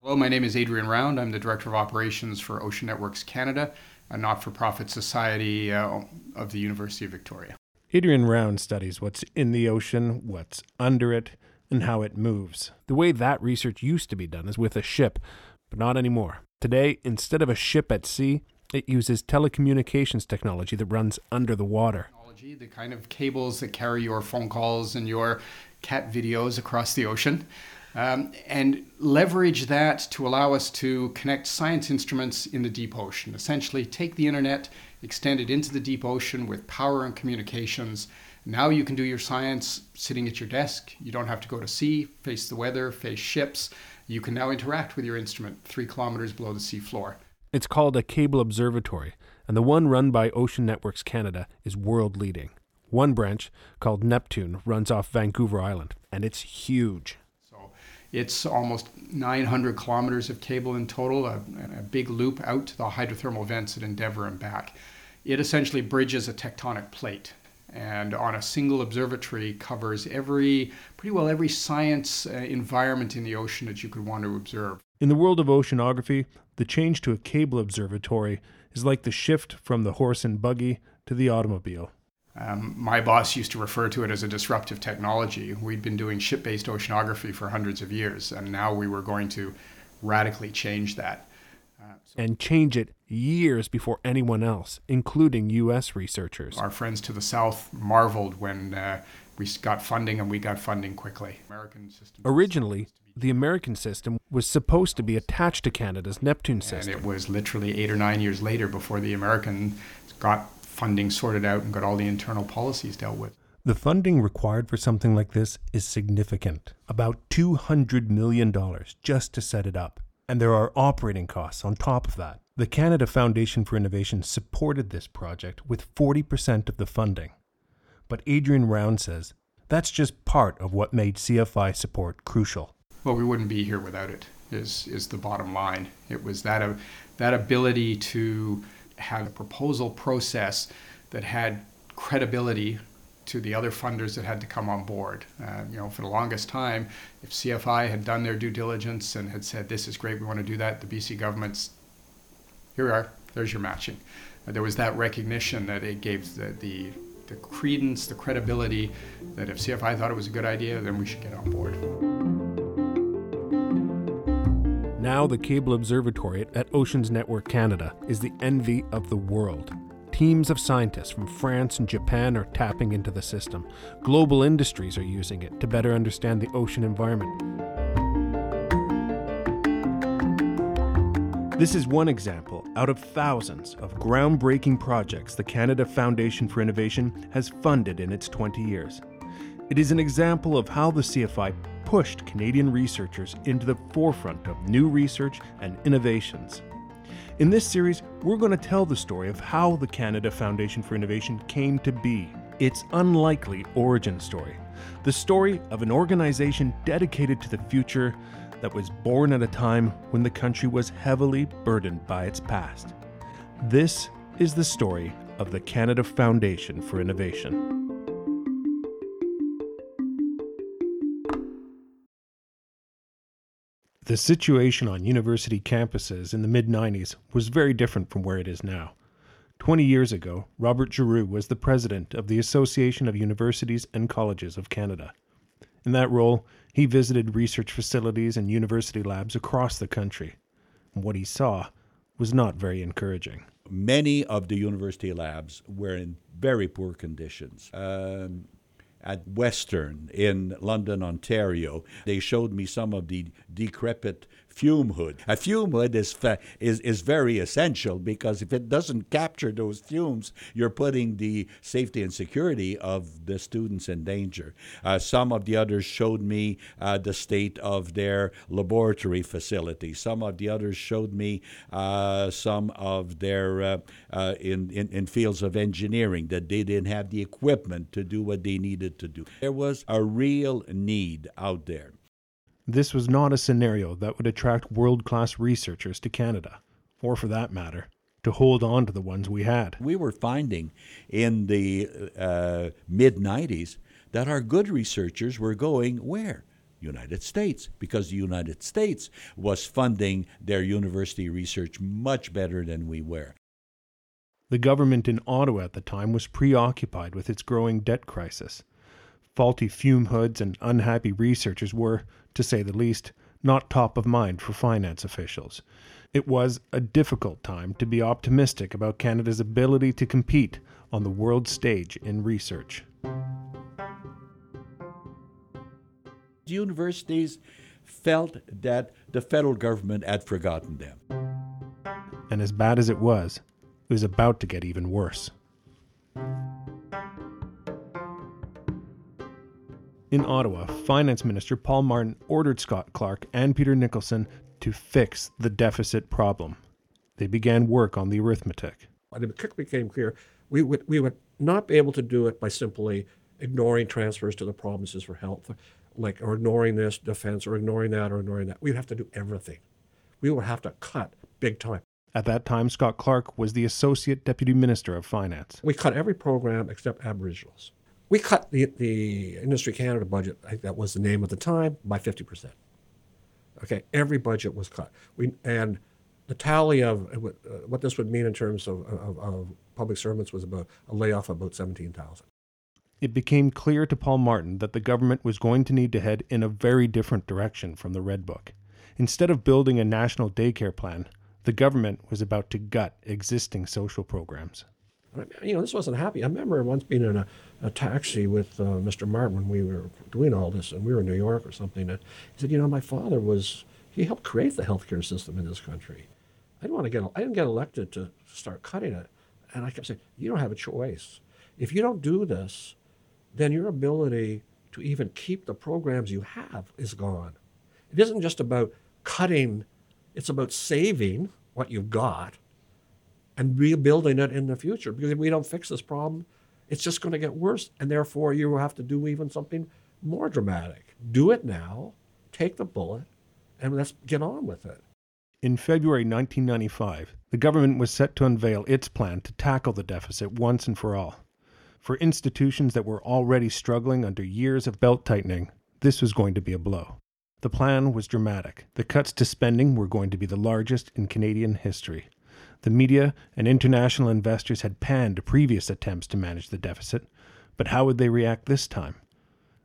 Hello, my name is Adrian Round. I'm the Director of Operations for Ocean Networks Canada, a not-for-profit society of the University of Victoria. Adrian Round studies what's in the ocean, what's under it, and how it moves. The way that research used to be done is with a ship, but not anymore. Today, instead of a ship at sea, it uses telecommunications technology that runs under the water. The kind of cables that carry your phone calls and your cat videos across the ocean. And leverage that to allow us to connect science instruments in the deep ocean. Essentially, take the internet, extend it into the deep ocean with power and communications. Now you can do your science sitting at your desk. You don't have to go to sea, face the weather, face ships. You can now interact with your instrument 3 kilometers below the sea floor. It's called a cable observatory, and the one run by Ocean Networks Canada is world-leading. One branch, called Neptune, runs off Vancouver Island, and it's huge. It's almost 900 kilometers of cable in total, a big loop out to the hydrothermal vents at Endeavour and back. It essentially bridges a tectonic plate, and on a single observatory covers pretty well every science environment in the ocean that you could want to observe. In the world of oceanography, the change to a cable observatory is like the shift from the horse and buggy to the automobile. My boss used to refer to it as a disruptive technology. We'd been doing ship-based oceanography for hundreds of years, and now we were going to radically change that. And change it years before anyone else, including U.S. researchers. Our friends to the south marveled when we got funding, and we got funding quickly. Originally, the American system was supposed to be attached to Canada's Neptune system. And it was literally 8 or 9 years later before the Americans got funding sorted out and got all the internal policies dealt with. The funding required for something like this is significant, about $200 million just to set it up. And there are operating costs on top of that. The Canada Foundation for Innovation supported this project with 40% of the funding. But Adrian Round says that's just part of what made CFI support crucial. Well, we wouldn't be here without it, is the bottom line. It was that ability to had a proposal process that had credibility to the other funders that had to come on board. For the longest time, if CFI had done their due diligence and had said, this is great, we want to do that, the BC government's, here we are, there's your matching. There was that recognition that it gave the credence, the credibility, that if CFI thought it was a good idea, then we should get on board. Now the Cable Observatory at Oceans Network Canada is the envy of the world. Teams of scientists from France and Japan are tapping into the system. Global industries are using it to better understand the ocean environment. This is one example out of thousands of groundbreaking projects the Canada Foundation for Innovation has funded in its 20 years. It is an example of how the CFI pushed Canadian researchers into the forefront of new research and innovations. In this series, we're going to tell the story of how the Canada Foundation for Innovation came to be, its unlikely origin story, the story of an organization dedicated to the future that was born at a time when the country was heavily burdened by its past. This is the story of the Canada Foundation for Innovation. The situation on university campuses in the mid-90s was very different from where it is now. 20 years ago, Robert Giroux was the president of the Association of Universities and Colleges of Canada. In that role, he visited research facilities and university labs across the country. And what he saw was not very encouraging. Many of the university labs were in very poor conditions. At Western in London, Ontario, they showed me some of the decrepit fume hood. A fume hood is very essential because if it doesn't capture those fumes, you're putting the safety and security of the students in danger. Some of the others showed me the state of their laboratory facilities. Some of the others showed me some of their in fields of engineering that they didn't have the equipment to do what they needed to do. There was a real need out there. This was not a scenario that would attract world-class researchers to Canada, or for that matter, to hold on to the ones we had. We were finding in the mid-90s that our good researchers were going where? United States, because the United States was funding their university research much better than we were. The government in Ottawa at the time was preoccupied with its growing debt crisis. Faulty fume hoods and unhappy researchers were, to say the least, not top of mind for finance officials. It was a difficult time to be optimistic about Canada's ability to compete on the world stage in research. Universities felt that the federal government had forgotten them. And as bad as it was about to get even worse. In Ottawa, Finance Minister Paul Martin ordered Scott Clark and Peter Nicholson to fix the deficit problem. They began work on the arithmetic. And it quickly became clear we would not be able to do it by simply ignoring transfers to the provinces for health, like or ignoring this, defense, or ignoring that, or ignoring that. We would have to do everything. We would have to cut big time. At that time, Scott Clark was the Associate Deputy Minister of Finance. We cut every program except Aboriginals. We cut the Industry Canada budget, I think that was the name at the time, by 50%. Okay, every budget was cut. And the tally of what this would mean in terms of public servants was about a layoff of about 17,000. It became clear to Paul Martin that the government was going to need to head in a very different direction from the Red Book. Instead of building a national daycare plan, the government was about to gut existing social programs. You know, this wasn't happy. I remember once being in a taxi with Mr. Martin when we were doing all this, and we were in New York or something, and he said, you know, my father he helped create the healthcare system in this country. I didn't get elected to start cutting it. And I kept saying, you don't have a choice. If you don't do this, then your ability to even keep the programs you have is gone. It isn't just about cutting, it's about saving what you've got and rebuilding it in the future. Because if we don't fix this problem, it's just going to get worse, and therefore you will have to do even something more dramatic. Do it now, take the bullet, and let's get on with it. In February 1995, the government was set to unveil its plan to tackle the deficit once and for all. For institutions that were already struggling under years of belt-tightening, this was going to be a blow. The plan was dramatic. The cuts to spending were going to be the largest in Canadian history. The media and international investors had panned previous attempts to manage the deficit, but how would they react this time?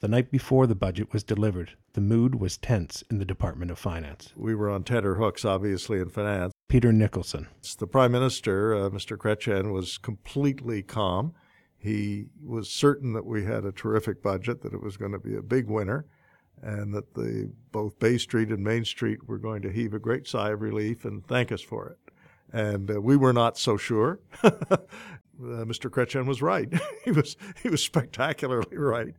The night before the budget was delivered, the mood was tense in the Department of Finance. We were on tenterhooks, obviously, in finance. Peter Nicholson. The Prime Minister, Mr. Chrétien, was completely calm. He was certain that we had a terrific budget, that it was going to be a big winner, and that both Bay Street and Main Street were going to heave a great sigh of relief and thank us for it. And we were not so sure. Mr. Chrétien was right. He was spectacularly right.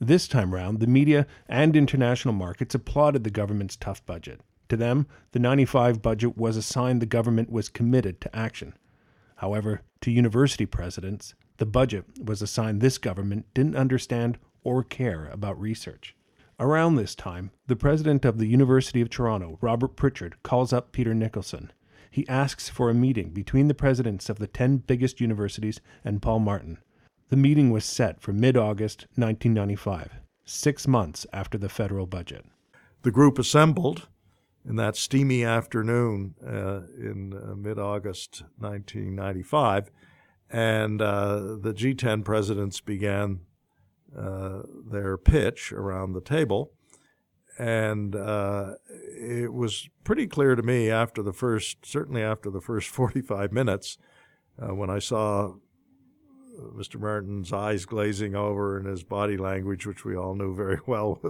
This time round, the media and international markets applauded the government's tough budget. To them, the 95 budget was a sign the government was committed to action. However, to university presidents, the budget was a sign this government didn't understand or care about research. Around this time, the president of the University of Toronto, Robert Pritchard, calls up Peter Nicholson. He asks for a meeting between the presidents of the 10 biggest universities and Paul Martin. The meeting was set for mid-August 1995, 6 months after the federal budget. The group assembled in that steamy afternoon in mid-August 1995, and the G10 presidents began their pitch around the table. And it was pretty clear to me certainly after the first 45 minutes, when I saw Mr. Martin's eyes glazing over and his body language, which we all knew very well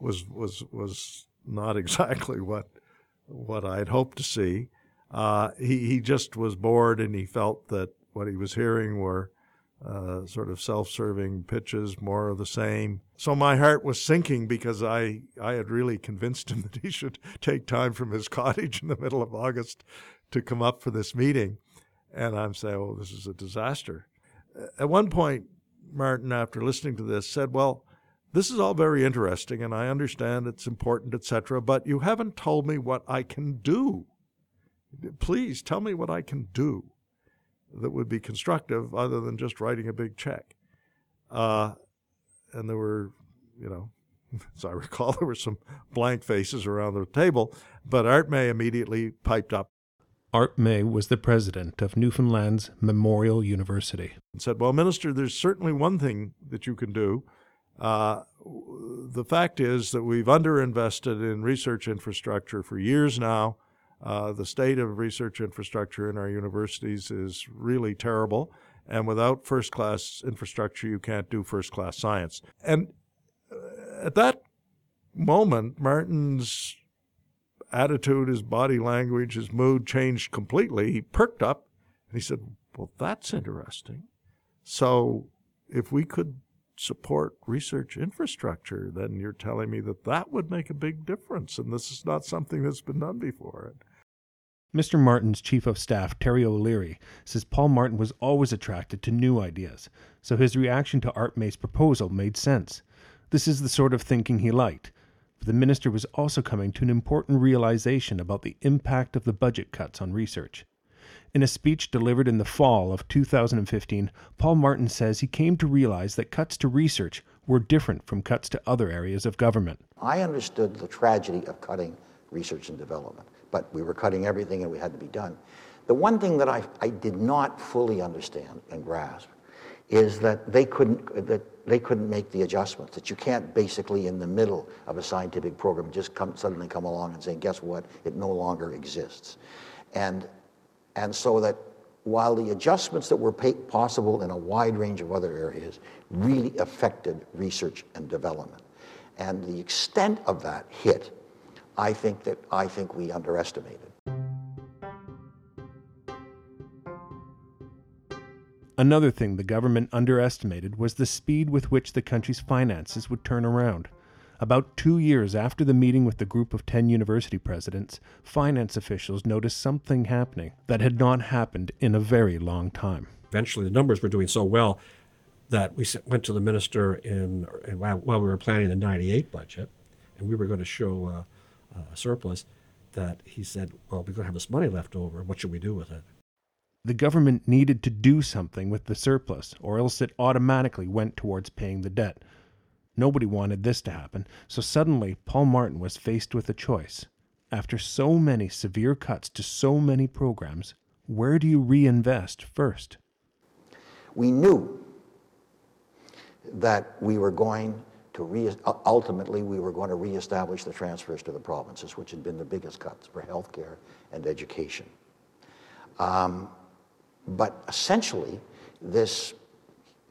was not exactly what I'd hoped to see. He just was bored, and he felt that what he was hearing were sort of self-serving pitches, more of the same. So my heart was sinking, because I had really convinced him that he should take time from his cottage in the middle of August to come up for this meeting. And I'm saying, oh, this is a disaster. At one point, Martin, after listening to this, said, well, this is all very interesting, and I understand it's important, etc., but you haven't told me what I can do. Please tell me what I can do that would be constructive, other than just writing a big check. And there were, As I recall, there were some blank faces around the table, but Art May immediately piped up. Art May was the president of Newfoundland's Memorial University. And said, well, Minister, there's certainly one thing that you can do. The fact is that we've underinvested in research infrastructure for years now. The state of research infrastructure in our universities is really terrible. And without first-class infrastructure, you can't do first-class science. And at that moment, Martin's attitude, his body language, his mood changed completely. He perked up and he said, well, that's interesting. So if we could support research infrastructure, then you're telling me that that would make a big difference, and this is not something that's been done before. Mr. Martin's chief of staff, Terry O'Leary, says Paul Martin was always attracted to new ideas, so his reaction to Art May's proposal made sense. This is the sort of thinking he liked. But the minister was also coming to an important realization about the impact of the budget cuts on research. In a speech delivered in the fall of 2015, Paul Martin says he came to realize that cuts to research were different from cuts to other areas of government. I understood the tragedy of cutting research and development, but we were cutting everything and we had to be done. The one thing that I did not fully understand and grasp is that they couldn't make the adjustments, that you can't basically in the middle of a scientific program just suddenly come along and say, guess what, it no longer exists. And so that while the adjustments that were possible in a wide range of other areas really affected research and development, and the extent of that hit, I think we underestimated. Another thing the government underestimated was the speed with which the country's finances would turn around. About 2 years after the meeting with the group of 10 university presidents, finance officials noticed something happening that had not happened in a very long time. Eventually, the numbers were doing so well that we went to the minister while we were planning the 98 budget, and we were going to show a surplus, that he said, well, we're going to have this money left over. What should we do with it? The government needed to do something with the surplus, or else it automatically went towards paying the debt. Nobody wanted this to happen, so suddenly Paul Martin was faced with a choice. After so many severe cuts to so many programs, where do you reinvest first? We knew that ultimately we were going to reestablish the transfers to the provinces, which had been the biggest cuts for healthcare and education. But essentially, this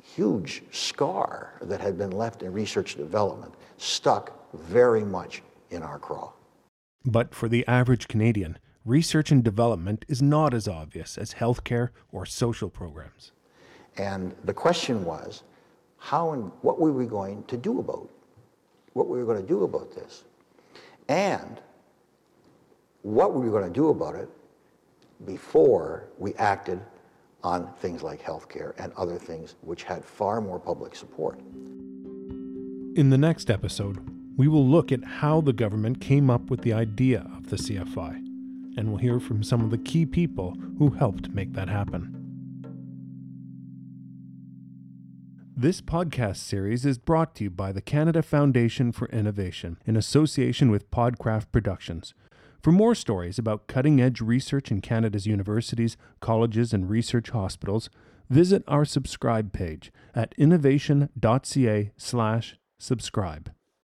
huge scar that had been left in research and development stuck very much in our craw. But for the average Canadian, research and development is not as obvious as healthcare or social programs. And the question was, how and what were we going to do about this? And what were we going to do about it before we acted on things like healthcare and other things which had far more public support? In the next episode, we will look at how the government came up with the idea of the CFI, and we'll hear from some of the key people who helped make that happen. This podcast series is brought to you by the Canada Foundation for Innovation in association with PodCraft Productions. For more stories about cutting-edge research in Canada's universities, colleges, and research hospitals, visit our subscribe page at innovation.ca/subscribe.